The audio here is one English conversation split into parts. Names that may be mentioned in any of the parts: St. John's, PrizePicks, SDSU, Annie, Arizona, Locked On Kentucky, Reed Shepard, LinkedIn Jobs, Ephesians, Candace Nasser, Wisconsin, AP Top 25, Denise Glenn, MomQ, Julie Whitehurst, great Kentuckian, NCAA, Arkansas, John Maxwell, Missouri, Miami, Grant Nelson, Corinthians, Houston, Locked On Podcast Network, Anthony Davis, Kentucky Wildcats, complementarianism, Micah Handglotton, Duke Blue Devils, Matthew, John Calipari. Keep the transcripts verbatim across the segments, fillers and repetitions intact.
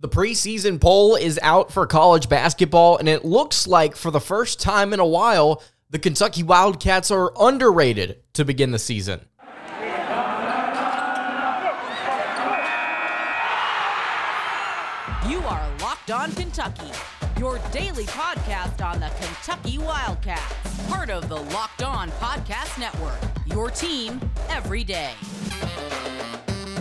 The preseason poll is out for college basketball, and it looks like for the first time in a while, the Kentucky Wildcats are underrated to begin the season. You are Locked On Kentucky, your daily podcast on the Kentucky Wildcats, part of the Locked On Podcast Network, your team every day.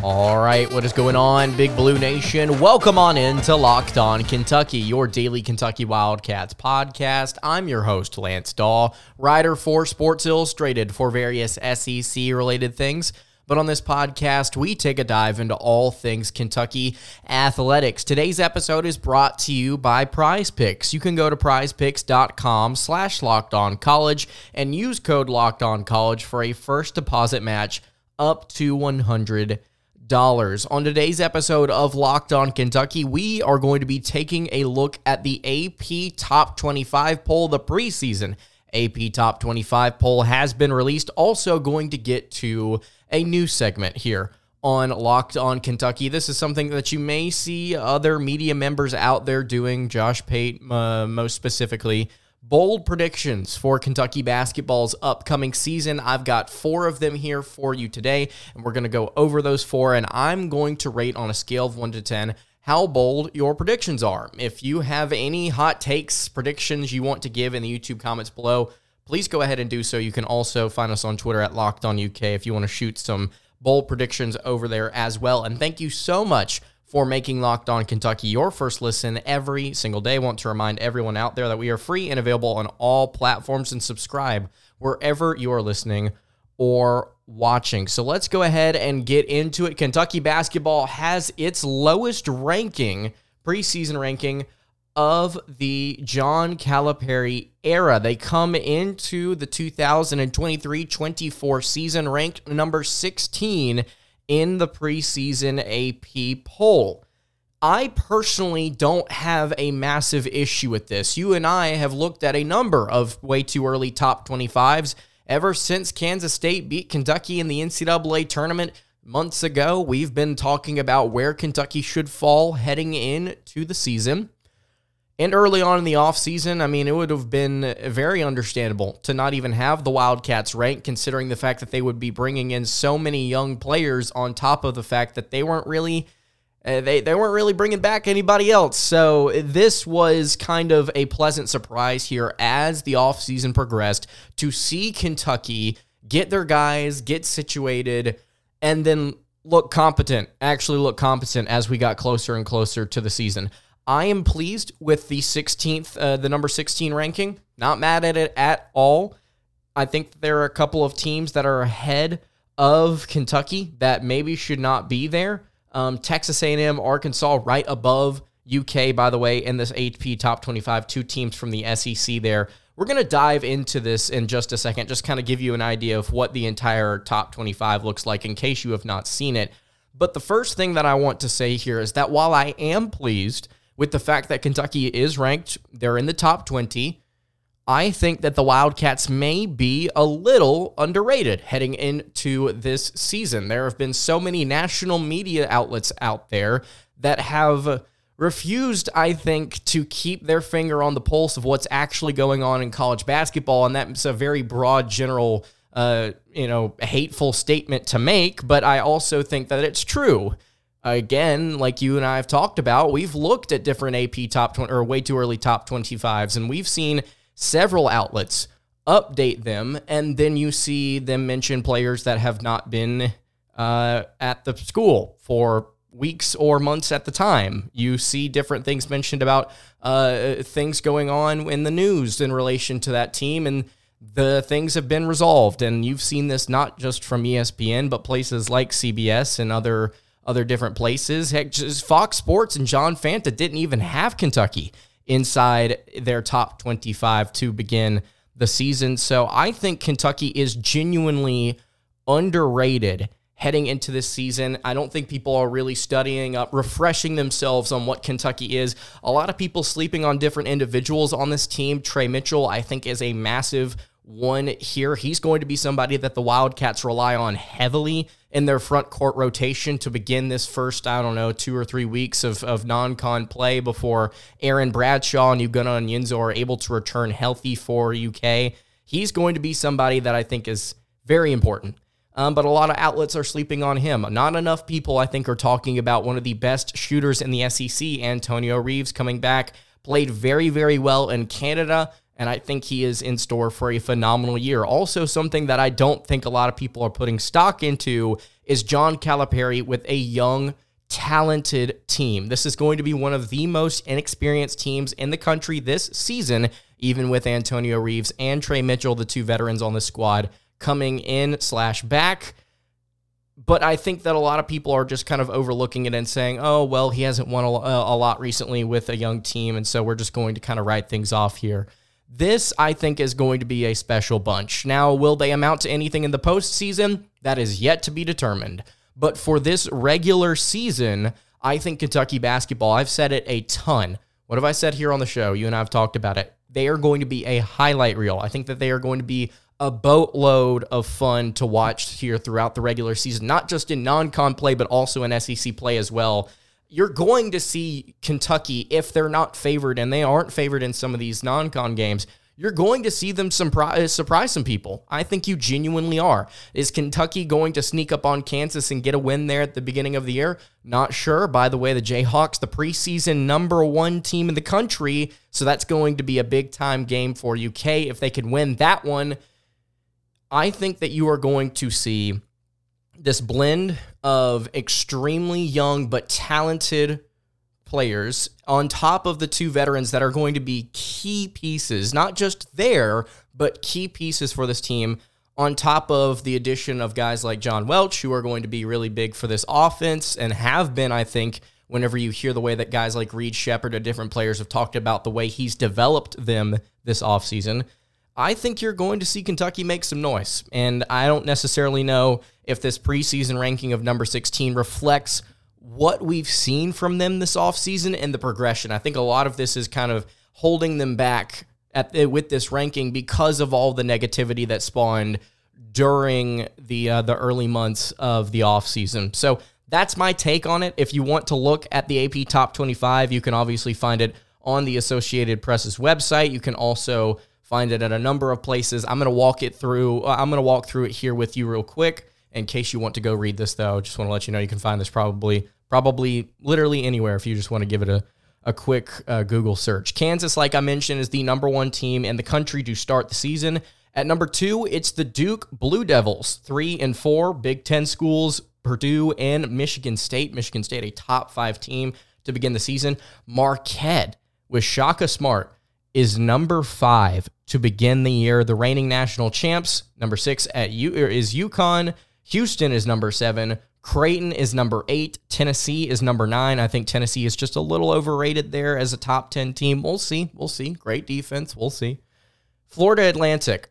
All right, what is going on, Big Blue Nation? Welcome on in to Locked On Kentucky, your daily Kentucky Wildcats podcast. I'm your host, Lance Dahl, writer for Sports Illustrated for various S E C-related things. But on this podcast, we take a dive into all things Kentucky athletics. Today's episode is brought to you by PrizePicks. You can go to prizepicks.com slash LockedOnCollege and use code LockedOnCollege for a first deposit match up to one hundred dollars. On today's episode of Locked On Kentucky, we are going to be taking a look at the A P Top twenty-five poll. The preseason A P Top twenty-five poll has been released. Also going to get to a new segment here on Locked On Kentucky. This is something that you may see other media members out there doing, Josh Pate uh, most specifically. Bold predictions for Kentucky basketball's upcoming season. I've got four of them here for you today, and we're going to go over those four, and I'm going to rate on a scale of one to ten how bold your predictions are. If you have any hot takes, predictions you want to give in the YouTube comments below, please go ahead and do so. You can also find us on Twitter at LockedOnUK if you want to shoot some bold predictions over there as well. And thank you so much for making Locked On Kentucky your first listen every single day. I want to remind everyone out there that we are free and available on all platforms, and subscribe wherever you are listening or watching. So let's go ahead and get into it. Kentucky basketball has its lowest ranking, preseason ranking, of the John Calipari era. They come into the two thousand twenty-three twenty-four season ranked number sixteen in the preseason A P poll. I personally don't have a massive issue with this. You and I have looked at a number of way too early top twenty-fives ever since Kansas State beat Kentucky in the N C double A tournament months ago. We've been talking about where Kentucky should fall heading into the season. And early on in the offseason, I mean, it would have been very understandable to not even have the Wildcats ranked, considering the fact that they would be bringing in so many young players on top of the fact that they weren't really uh, they, they weren't really bringing back anybody else. So this was kind of a pleasant surprise here as the offseason progressed to see Kentucky get their guys, get situated, and then look competent, actually look competent as we got closer and closer to the season. I am pleased with the sixteenth, uh, the number sixteen ranking. Not mad at it at all. I think there are a couple of teams that are ahead of Kentucky that maybe should not be there. Um, Texas A and M, Arkansas, right above U K, by the way, in this A P Top twenty-five, two teams from the S E C there. We're going to dive into this in just a second, just kind of give you an idea of what the entire Top twenty-five looks like in case you have not seen it. But the first thing that I want to say here is that while I am pleased with the fact that Kentucky is ranked, they're in the top twenty, I think that the Wildcats may be a little underrated heading into this season. There have been so many national media outlets out there that have refused, I think, to keep their finger on the pulse of what's actually going on in college basketball, and that's a very broad, general, uh, you know, hateful statement to make, but I also think that it's true. Again, like you and I have talked about, we've looked at different A P top twenty or way too early top twenty-fives, and we've seen several outlets update them, and then you see them mention players that have not been uh, at the school for weeks or months at the time. You see different things mentioned about uh, things going on in the news in relation to that team, and the things have been resolved. And you've seen this not just from E S P N, but places like C B S and other other different places. Heck, just Fox Sports and John Fanta didn't even have Kentucky inside their top twenty-five to begin the season. So I think Kentucky is genuinely underrated heading into this season. I don't think people are really studying up, refreshing themselves on what Kentucky is. A lot of people sleeping on different individuals on this team. Trey Mitchell, I think, is a massive one here. He's going to be somebody that the Wildcats rely on heavily in their front court rotation to begin this first, I don't know, two or three weeks of, of non-con play before Aaron Bradshaw and Ugonna Onyenso are able to return healthy for U K. He's going to be somebody that I think is very important. Um, but a lot of outlets are sleeping on him. Not enough people, I think, are talking about one of the best shooters in the S E C, Antonio Reeves, coming back. Played very, very well in Canada, and I think he is in store for a phenomenal year. Also, something that I don't think a lot of people are putting stock into is John Calipari with a young, talented team. This is going to be one of the most inexperienced teams in the country this season, even with Antonio Reeves and Trey Mitchell, the two veterans on the squad, coming in slash back. But I think that a lot of people are just kind of overlooking it and saying, oh, well, he hasn't won a, a lot recently with a young team, and so we're just going to kind of write things off here. This, I think, is going to be a special bunch. Now, will they amount to anything in the postseason? That is yet to be determined. But for this regular season, I think Kentucky basketball, I've said it a ton. What have I said here on the show? You and I have talked about it. They are going to be a highlight reel. I think that they are going to be a boatload of fun to watch here throughout the regular season, not just in non-con play, but also in S E C play as well. You're going to see Kentucky, if they're not favored, and they aren't favored in some of these non-con games, you're going to see them surprise, surprise some people. I think you genuinely are. Is Kentucky going to sneak up on Kansas and get a win there at the beginning of the year? Not sure. By the way, the Jayhawks, the preseason number one team in the country, so that's going to be a big-time game for U K. If they could win that one, I think that you are going to see this blend of extremely young but talented players on top of the two veterans that are going to be key pieces, not just there, but key pieces for this team, on top of the addition of guys like John Welch, who are going to be really big for this offense and have been, I think, whenever you hear the way that guys like Reed Shepard and different players have talked about the way he's developed them this offseason. I think you're going to see Kentucky make some noise, and I don't necessarily know if this preseason ranking of number sixteen reflects what we've seen from them this offseason and the progression. I think a lot of this is kind of holding them back at with this ranking because of all the negativity that spawned during the uh, the early months of the offseason. So that's my take on it. If you want to look at the A P Top twenty-five, you can obviously find it on the Associated Press's website. You can also find it at a number of places. I'm going to walk it through. I'm going to walk through it here with you real quick. In case you want to go read this, though, just want to let you know you can find this probably, probably literally anywhere if you just want to give it a, a quick uh, Google search. Kansas, like I mentioned, is the number one team in the country to start the season. At number two, it's the Duke Blue Devils. Three and four, Big Ten schools, Purdue and Michigan State. Michigan State, a top five team to begin the season. Marquette, with Shaka Smart, is number five to begin the year. The reigning national champs, number six at U is UConn. Houston is number seven. Creighton is number eight. Tennessee is number nine. I think Tennessee is just a little overrated there as a top ten team. We'll see. We'll see. Great defense. We'll see. Florida Atlantic.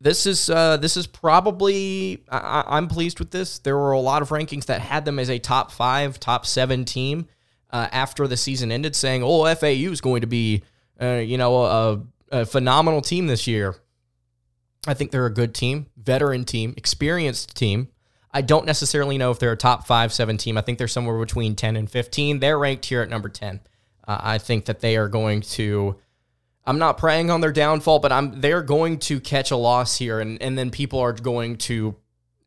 This is uh, this is probably, I, I'm pleased with this. There were a lot of rankings that had them as a top five, top seven team uh, after the season ended, saying, oh, F A U is going to be Uh, you know, a, a phenomenal team this year. I think they're a good team, veteran team, experienced team. I don't necessarily know if they're a top five, seven team. I think they're somewhere between ten and fifteen. They're ranked here at number ten. Uh, I think that they are going to, I'm not preying on their downfall, but I'm they're going to catch a loss here, and, and then people are going to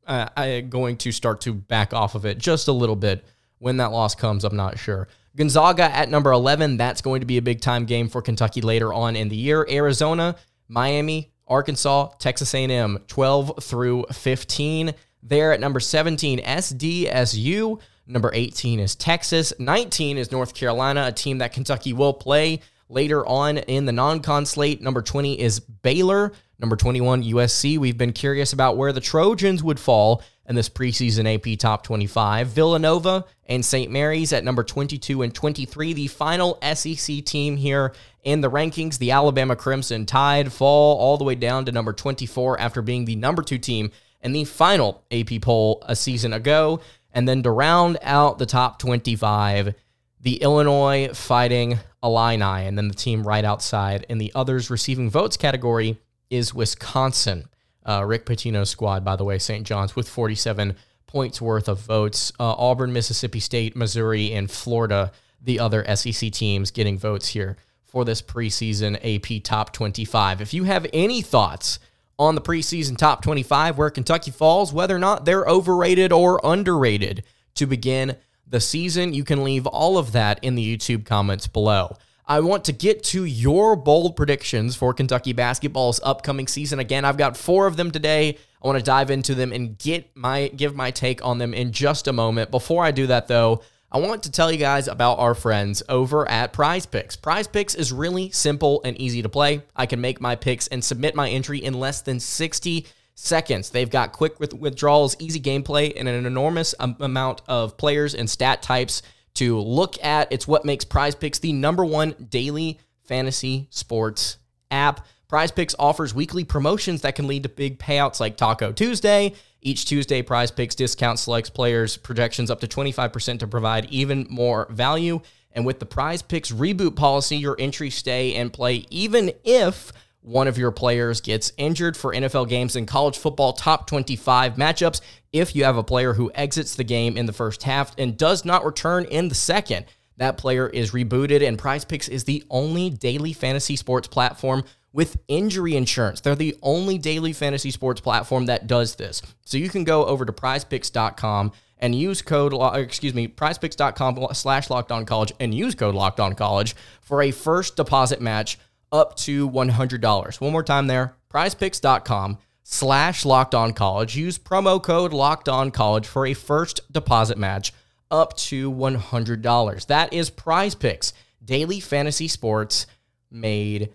uh, going to start to back off of it just a little bit. When that loss comes, I'm not sure. Gonzaga at number eleven. That's going to be a big-time game for Kentucky later on in the year. Arizona, Miami, Arkansas, Texas A and M, twelve through fifteen. There at number seventeen, S D S U. Number eighteen is Texas. nineteen is North Carolina, a team that Kentucky will play later on in the non-con slate. Number twenty is Baylor. Number twenty-one, U S C. We've been curious about where the Trojans would fall in this preseason A P Top twenty-five. Villanova and Saint Mary's at number twenty-two and twenty-three, the final S E C team here in the rankings. The Alabama Crimson Tide fall all the way down to number twenty-four after being the number two team in the final A P poll a season ago. And then to round out the top twenty-five, the Illinois Fighting Illini, and then the team right outside in the others receiving votes category is Wisconsin. Uh, Rick Pitino's squad, by the way, Saint John's, with forty-seven points worth of votes. Uh, Auburn, Mississippi State, Missouri, and Florida, the other S E C teams getting votes here for this preseason A P Top twenty-five. If you have any thoughts on the preseason Top twenty-five, where Kentucky falls, whether or not they're overrated or underrated to begin the season, you can leave all of that in the YouTube comments below. I want to get to your bold predictions for Kentucky basketball's upcoming season. Again, I've got four of them today. I want to dive into them and get my give my take on them in just a moment. Before I do that, though, I want to tell you guys about our friends over at PrizePicks. PrizePicks is really simple and easy to play. I can make my picks and submit my entry in less than sixty seconds. They've got quick withdrawals, easy gameplay, and an enormous amount of players and stat types to look at. It's what makes PrizePicks the number one daily fantasy sports app. PrizePicks offers weekly promotions that can lead to big payouts like Taco Tuesday. Each Tuesday, PrizePicks discounts selects players' projections up to twenty-five percent to provide even more value. And with the PrizePicks reboot policy, your entries stay and play even if one of your players gets injured. For N F L games and college football top twenty-five matchups, if you have a player who exits the game in the first half and does not return in the second, that player is rebooted, and PrizePicks is the only daily fantasy sports platform with injury insurance. They're the only daily fantasy sports platform that does this. So you can go over to prize picks dot com and use code, excuse me, prize picks dot com slash locked on college and use code locked on college for a first deposit match up to one hundred dollars. One more time there, prize picks dot com slash locked on college. Use promo code locked on college for a first deposit match up to one hundred dollars. That is PrizePicks, daily fantasy sports made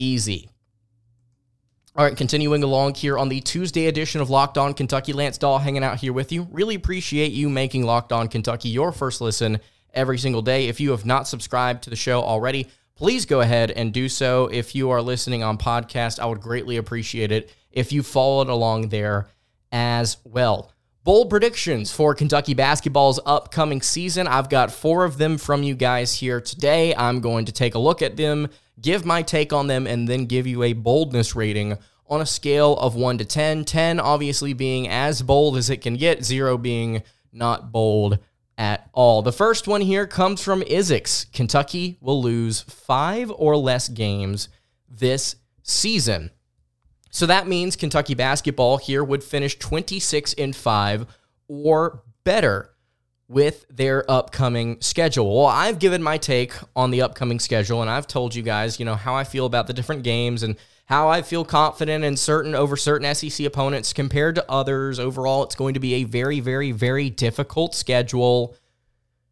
easy. All right, continuing along here on the Tuesday edition of Locked On Kentucky, Lance Dahl hanging out here with you. Really appreciate you making Locked On Kentucky your first listen every single day. If you have not subscribed to the show already, please go ahead and do so. If you are listening on podcast, I would greatly appreciate it if you followed along there as well. Bold predictions for Kentucky basketball's upcoming season. I've got four of them from you guys here today. I'm going to take a look at them, give my take on them, and then give you a boldness rating on a scale of one to ten. ten obviously being as bold as it can get, zero being not bold at all. The first one here comes from Isaacs. Kentucky will lose five or less games this season. So that means Kentucky basketball here would finish twenty-six and five or better with their upcoming schedule. Well, I've given my take on the upcoming schedule, and I've told you guys, you know, how I feel about the different games and how I feel confident in certain over certain S E C opponents compared to others. Overall, it's going to be a very, very, very difficult schedule.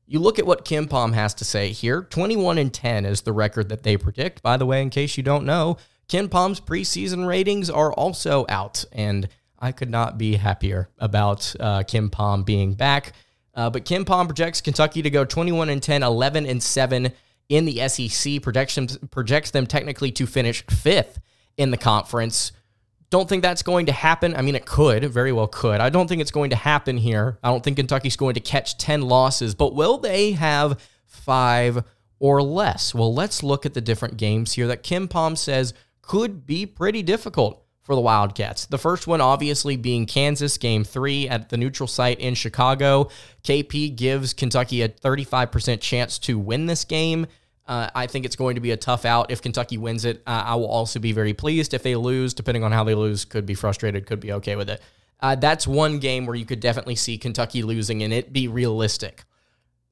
You look at what KenPom has to say here. twenty-one and ten is the record that they predict. By the way, in case you don't know, KenPom's preseason ratings are also out, and I could not be happier about uh, KenPom being back. Uh, but KenPom projects Kentucky to go twenty-one and ten, eleven and seven in the S E C. Projections projects them technically to finish fifth in the conference. Don't think that's going to happen. I mean, it could, it very well could. I don't think it's going to happen here. I don't think Kentucky's going to catch ten losses, but will they have five or less? Well, let's look at the different games here that KenPom says could be pretty difficult for the Wildcats. The first one obviously being Kansas, game three at the neutral site in Chicago. K P gives Kentucky a thirty-five percent chance to win this game. Uh, I think it's going to be a tough out. If Kentucky wins it, uh, I will also be very pleased. If they lose, depending on how they lose, could be frustrated, could be okay with it. Uh, that's one game where you could definitely see Kentucky losing and it be realistic.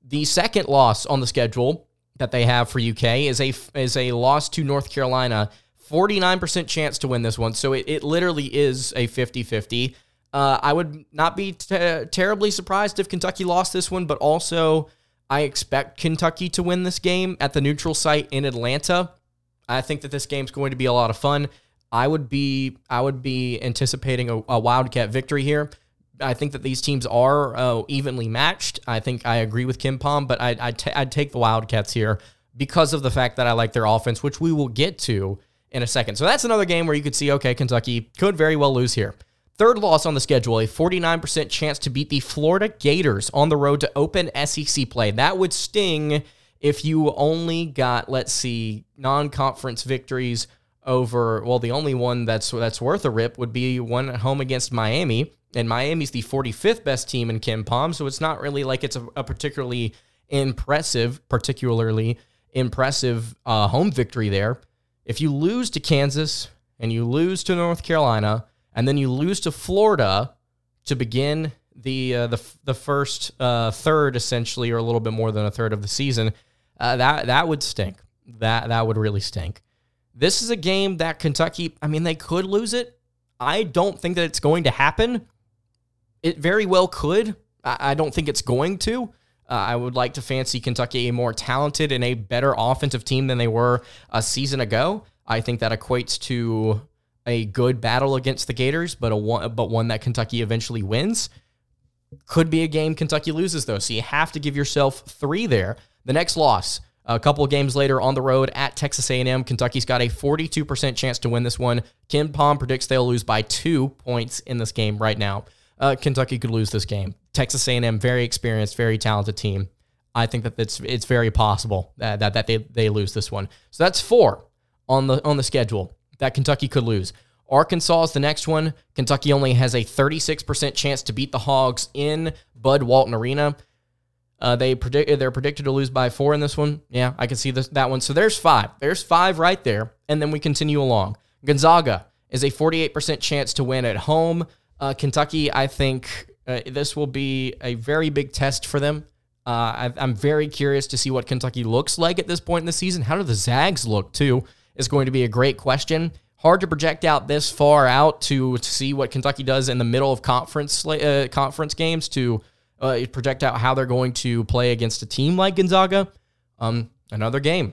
The second loss on the schedule that they have for U K is a is a loss to North Carolina. forty-nine percent chance to win this one, so it, it literally is a fifty-fifty. Uh, I would not be te- terribly surprised if Kentucky lost this one, but also I expect Kentucky to win this game at the neutral site in Atlanta. I think that this game's going to be a lot of fun. I would be I would be anticipating a, a Wildcat victory here. I think that these teams are uh, evenly matched. I think I agree with KenPom, but I, I t- I'd take the Wildcats here because of the fact that I like their offense, which we will get to in a second. So that's another game where you could see, okay, Kentucky could very well lose here. Third loss on the schedule, a forty-nine percent chance to beat the Florida Gators on the road to open S E C play. That would sting if you only got, let's see, non-conference victories over, well, the only one that's that's worth a rip would be one at home against Miami, and Miami's the forty-fifth best team in KenPom, so it's not really like it's a, a particularly impressive, particularly impressive uh, home victory there. If you lose to Kansas and you lose to North Carolina and then you lose to Florida to begin the uh, the the first uh, third, essentially, or a little bit more than a third of the season, uh, that that would stink. That that would really stink. This is a game that Kentucky, I mean, they could lose it. I don't think that it's going to happen. It very well could. I, I don't think it's going to. Uh, I would like to fancy Kentucky a more talented and a better offensive team than they were a season ago. I think that equates to a good battle against the Gators, but a one, but one that Kentucky eventually wins. Could be a game Kentucky loses, though, so you have to give yourself three there. The next loss, a couple of games later on the road at Texas A and M, Kentucky's got a forty-two percent chance to win this one. KenPom predicts they'll lose by two points in this game right now. Uh, Kentucky could lose this game. Texas A and M, very experienced, very talented team. I think that it's it's very possible that that, that they, they lose this one. So that's four on the on the schedule that Kentucky could lose. Arkansas is the next one. Kentucky only has a thirty-six percent chance to beat the Hogs in Bud Walton Arena. Uh, they predict they're predicted to lose by four in this one. Yeah, I can see this, that one. So there's five. There's five right there, and then we continue along. Gonzaga is a forty-eight percent chance to win at home. Uh, Kentucky, I think uh, this will be a very big test for them. Uh, I, I'm very curious to see what Kentucky looks like at this point in the season. How do the Zags look too? Is going to be a great question. Hard to project out this far out to, to see what Kentucky does in the middle of conference uh, conference games to. Uh, project out how they're going to play against a team like Gonzaga. Um, another game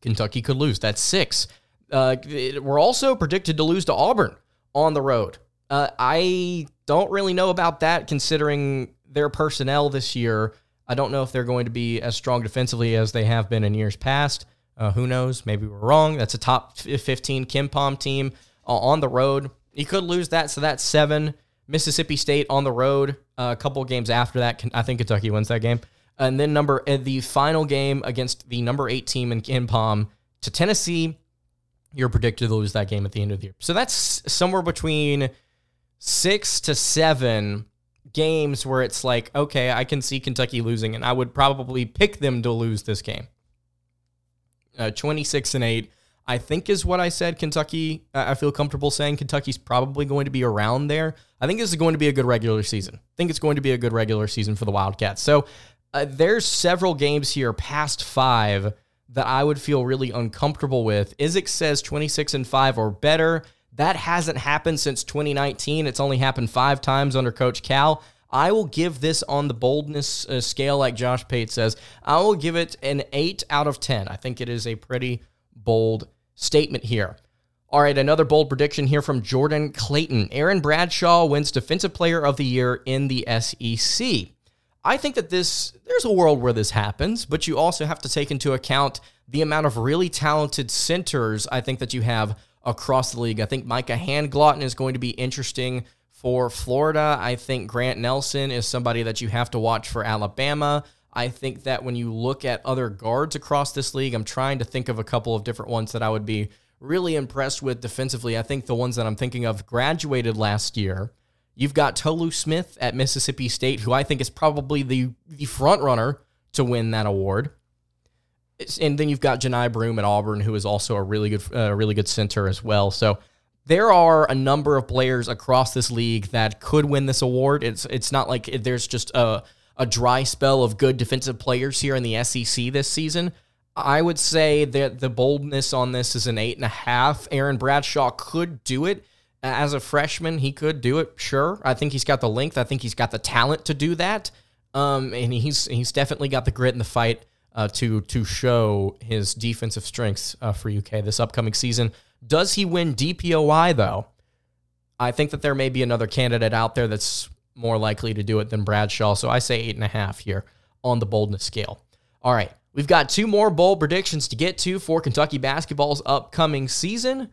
Kentucky could lose. That's six. Uh, we're also predicted to lose to Auburn on the road. Uh, I don't really know about that considering their personnel this year. I don't know if they're going to be as strong defensively as they have been in years past. Uh, who knows? Maybe we're wrong. That's a top fifteen KenPom team uh, on the road. You could lose that, so that's seven. Mississippi State on the road, uh, a couple games after that. I think Kentucky wins that game. And then number uh, the final game against the number eight team in KenPom to Tennessee, you're predicted to lose that game at the end of the year. So that's somewhere between six to seven games where it's like, okay, I can see Kentucky losing, and I would probably pick them to lose this game. Uh, twenty-six and eight, I think is what I said. Kentucky, I feel comfortable saying Kentucky's probably going to be around there. I think this is going to be a good regular season. I think it's going to be a good regular season for the Wildcats. So uh, there's several games here past five that I would feel really uncomfortable with. Isaac says twenty-six and five or better. That hasn't happened since twenty nineteen. It's only happened five times under Coach Cal. I will give this on the boldness uh, scale, like Josh Pate says. I will give it an eight out of ten. I think it is a pretty bold statement here. All right, another bold prediction here from Jordan Clayton. Aaron Bradshaw wins Defensive Player of the Year in the S E C. I think that this, there's a world where this happens, but you also have to take into account the amount of really talented centers I think that you have across the league. I think Micah Handglotton is going to be interesting for Florida. I think Grant Nelson is somebody that you have to watch for Alabama. I think that when you look at other guards across this league, I'm trying to think of a couple of different ones that I would be really impressed with defensively. I think the ones that I'm thinking of graduated last year. You've got Tolu Smith at Mississippi State, who I think is probably the, the front runner to win that award. And then you've got Jani Broome at Auburn, who is also a really good, uh, really good center as well. So there are a number of players across this league that could win this award. It's it's not like there's just a a dry spell of good defensive players here in the S E C this season. I would say that the boldness on this is an eight and a half. Aaron Bradshaw could do it as a freshman. He could do it. Sure. I think he's got the length. I think he's got the talent to do that. Um, and he's, he's definitely got the grit and the fight uh, to, to show his defensive strengths uh, for U K this upcoming season. Does he win D P O I though? I think that there may be another candidate out there that's more likely to do it than Bradshaw. So I say eight and a half here on the boldness scale. All right. We've got two more bold predictions to get to for Kentucky basketball's upcoming season.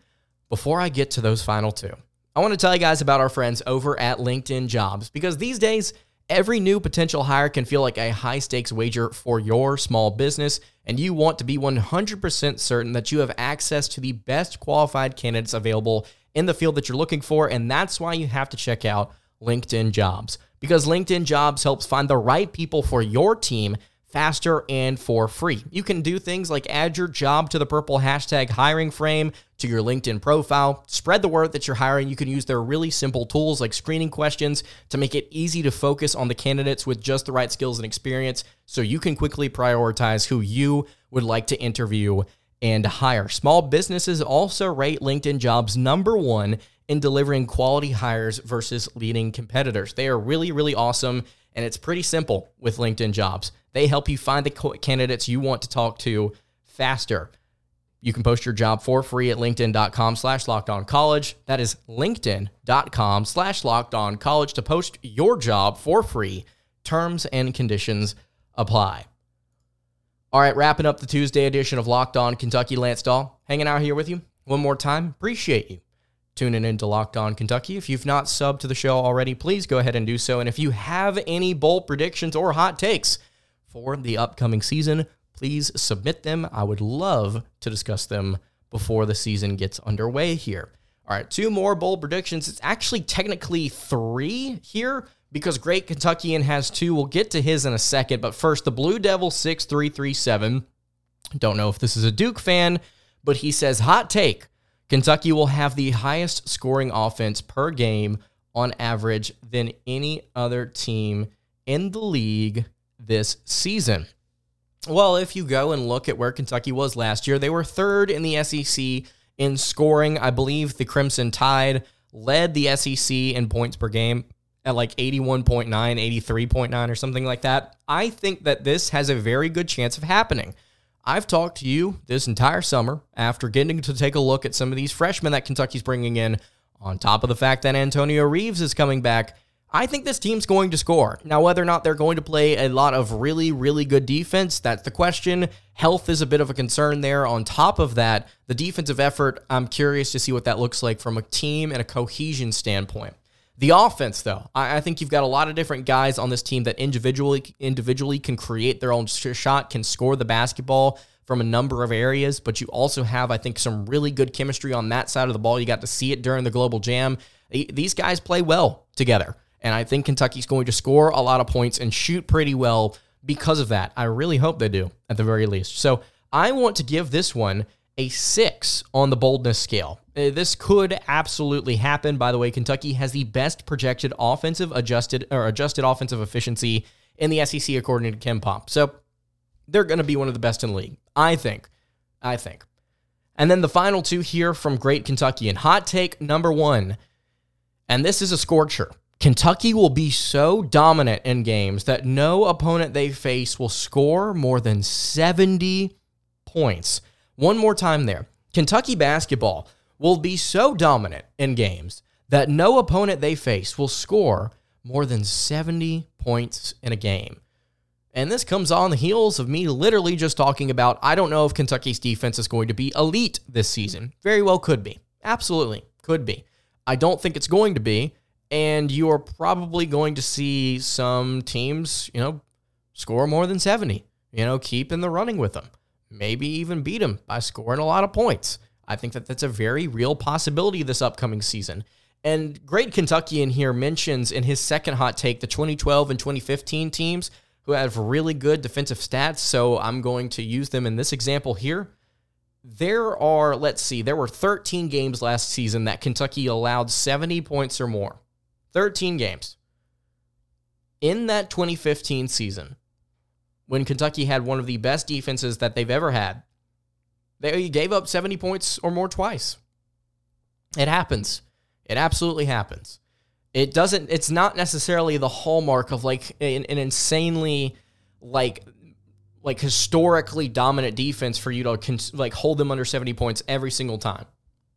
Before I get to those final two, I want to tell you guys about our friends over at LinkedIn Jobs, because these days Every new potential hire can feel like a high-stakes wager for your small business, and you want to be one hundred percent certain that you have access to the best qualified candidates available in the field that you're looking for, and that's why you have to check out LinkedIn Jobs, because LinkedIn Jobs helps find the right people for your team faster and for free. You can do things like add your job to the purple hashtag hiring frame to your LinkedIn profile, spread the word that you're hiring. You can use their really simple tools like screening questions to make it easy to focus on the candidates with just the right skills and experience so you can quickly prioritize who you would like to interview and hire. Small businesses also rate LinkedIn Jobs number one in delivering quality hires versus leading competitors. They are really, really awesome, and it's pretty simple with LinkedIn Jobs. They help you find the candidates you want to talk to faster. You can post your job for free at linkedin.com slash lockedoncollege. That is linkedin.com slash lockedoncollege to post your job for free. Terms and conditions apply. All right, wrapping up the Tuesday edition of Locked On Kentucky. Lance Dahl hanging out here with you one more time. Appreciate you tuning in to Locked On Kentucky. If you've not subbed to the show already, please go ahead and do so. And if you have any bold predictions or hot takes for the upcoming season, please submit them. I would love to discuss them before the season gets underway here. All right, two more bold predictions. It's actually technically three here because Great Kentuckian has two. We'll get to his in a second, but first, the Blue Devil six three three seven. Don't know if this is a Duke fan, but he says, hot take, Kentucky will have the highest scoring offense per game on average than any other team in the league this season. Well, if you go and look at where Kentucky was last year, they were third in the S E C in scoring. I believe the Crimson Tide led the S E C in points per game at like eighty-one point nine, eighty-three point nine or something like that. I think that this has a very good chance of happening. I've talked to you this entire summer after getting to take a look at some of these freshmen that Kentucky's bringing in, on top of the fact that Antonio Reeves is coming back. I think this team's going to score. Now, whether or not they're going to play a lot of really, really good defense, that's the question. Health is a bit of a concern there. On top of that, the defensive effort, I'm curious to see what that looks like from a team and a cohesion standpoint. The offense, though, I, I think you've got a lot of different guys on this team that individually individually can create their own shot, can score the basketball from a number of areas, but you also have, I think, some really good chemistry on that side of the ball. You got to see it during the Global Jam. These guys play well together. And I think Kentucky's going to score a lot of points and shoot pretty well because of that. I really hope they do, at the very least. So I want to give this one a six on the boldness scale. This could absolutely happen. By the way, Kentucky has the best projected offensive adjusted or adjusted offensive efficiency in the S E C, according to KenPom. So they're going to be one of the best in the league, I think. I think. And then the final two here from Great Kentucky. And hot take number one, and this is a scorcher. Kentucky will be so dominant in games that no opponent they face will score more than seventy points. One more time there. Kentucky basketball will be so dominant in games that no opponent they face will score more than seventy points in a game. And this comes on the heels of me literally just talking about, I don't know if Kentucky's defense is going to be elite this season. Very well could be. Absolutely could be. I don't think it's going to be. And you are probably going to see some teams, you know, score more than seventy, you know, keep in the running with them, maybe even beat them by scoring a lot of points. I think that that's a very real possibility this upcoming season. And Great Kentuckian here mentions in his second hot take the twenty twelve and twenty fifteen teams who have really good defensive stats, so I'm going to use them in this example here. There are, let's see, there were thirteen games last season that Kentucky allowed seventy points or more. thirteen games. In that twenty fifteen season, when Kentucky had one of the best defenses that they've ever had, they gave up seventy points or more twice. It happens. It absolutely happens. It doesn't, it's not necessarily the hallmark of like an, an insanely like like historically dominant defense for you to cons- like hold them under seventy points every single time.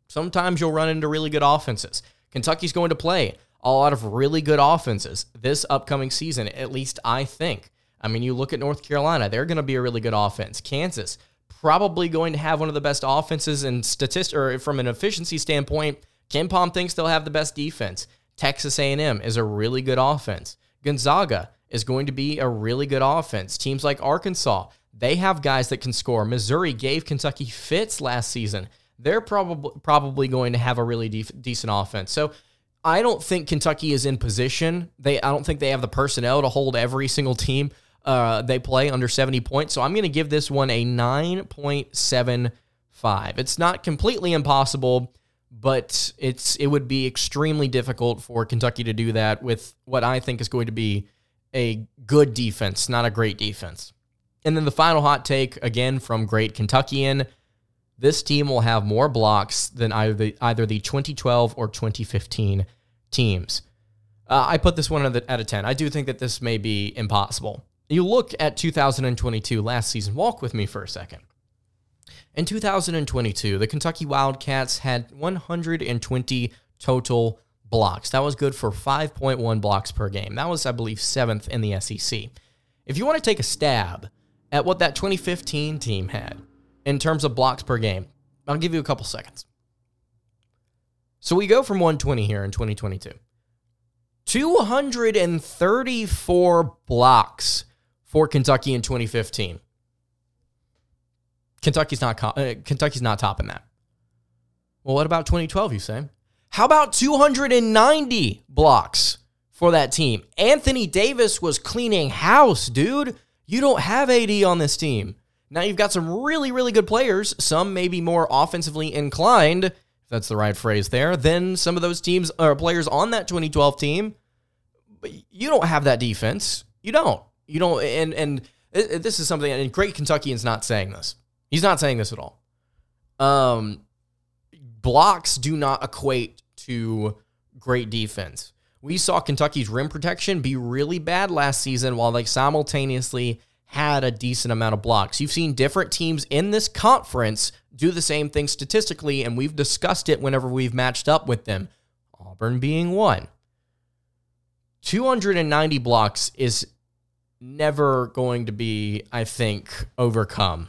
Sometimes you'll run into really good offenses. Kentucky's going to play a lot of really good offenses this upcoming season, at least I think. I mean, you look at North Carolina, they're going to be a really good offense. Kansas, probably going to have one of the best offenses in statist- or from an efficiency standpoint. KenPom thinks they'll have the best defense. Texas A and M is a really good offense. Gonzaga is going to be a really good offense. Teams like Arkansas, they have guys that can score. Missouri gave Kentucky fits last season. They're probably probably going to have a really def- decent offense. So I don't think Kentucky is in position. They I don't think they have the personnel to hold every single team uh, they play under seventy points. So I'm going to give this one a nine point seven five. It's not completely impossible, but it's it would be extremely difficult for Kentucky to do that with what I think is going to be a good defense, not a great defense. And then the final hot take, again, from great Kentuckian. This team will have more blocks than either the, either the twenty twelve or twenty fifteen teams. Uh, I put this one at, the, at a ten. I do think that this may be impossible. You look at two thousand twenty-two, last season. Walk with me for a second. In two thousand twenty-two, the Kentucky Wildcats had one hundred twenty total blocks. That was good for five point one blocks per game. That was, I believe, seventh in the S E C. If you want to take a stab at what that twenty fifteen team had, in terms of blocks per game, I'll give you a couple seconds. So we go from one hundred twenty here in twenty twenty-two. two hundred thirty-four blocks for Kentucky in twenty fifteen. Kentucky's not uh, Kentucky's not topping that. Well, what about twenty twelve, you say? How about two hundred ninety blocks for that team? Anthony Davis was cleaning house, dude. You don't have A D on this team. Now you've got some really, really good players, some maybe more offensively inclined, if that's the right phrase there, than some of those teams or players on that twenty twelve team. But you don't have that defense. You don't. You don't. And and this is something, and great Kentuckian's not saying this. He's not saying this at all. Um, blocks do not equate to great defense. We saw Kentucky's rim protection be really bad last season while they simultaneously had a decent amount of blocks. You've seen different teams in this conference do the same thing statistically, and we've discussed it whenever we've matched up with them, Auburn being one. two hundred ninety blocks is never going to be, I think, overcome.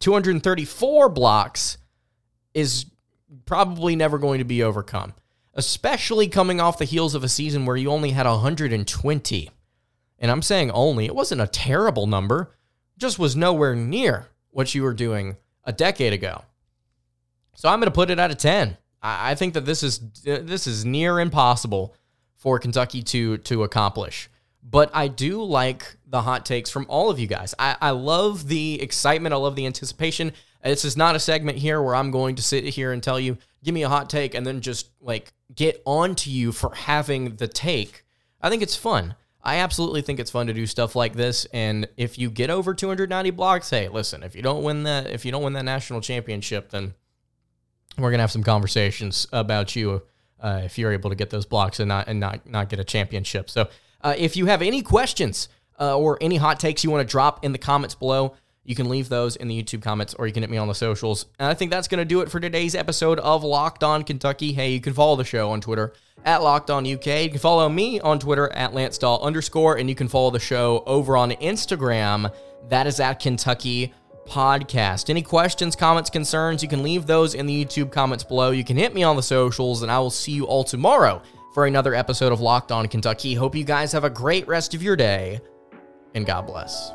two hundred thirty-four blocks is probably never going to be overcome, especially coming off the heels of a season where you only had one hundred twenty. And I'm saying only. It wasn't a terrible number. Just was nowhere near what you were doing a decade ago. So I'm going to put it at a ten. I think that this is this is near impossible for Kentucky to, to accomplish. But I do like the hot takes from all of you guys. I, I love the excitement. I love the anticipation. This is not a segment here where I'm going to sit here and tell you, give me a hot take, and then just like get on to you for having the take. I think it's fun. I absolutely think it's fun to do stuff like this, and if you get over two hundred ninety blocks, hey, listen, if you don't win that, if you don't win that national championship, then we're gonna have some conversations about you uh, if you're able to get those blocks and not and not not get a championship. So, uh, if you have any questions uh, or any hot takes you want to drop in the comments below, you can leave those in the YouTube comments, or you can hit me on the socials. And I think that's going to do it for today's episode of Locked On Kentucky. Hey, you can follow the show on Twitter at Locked On U K. You can follow me on Twitter at Lance Dahl underscore, and you can follow the show over on Instagram. That is at Kentucky Podcast. Any questions, comments, concerns, you can leave those in the YouTube comments below. You can hit me on the socials, and I will see you all tomorrow for another episode of Locked On Kentucky. Hope you guys have a great rest of your day, and God bless.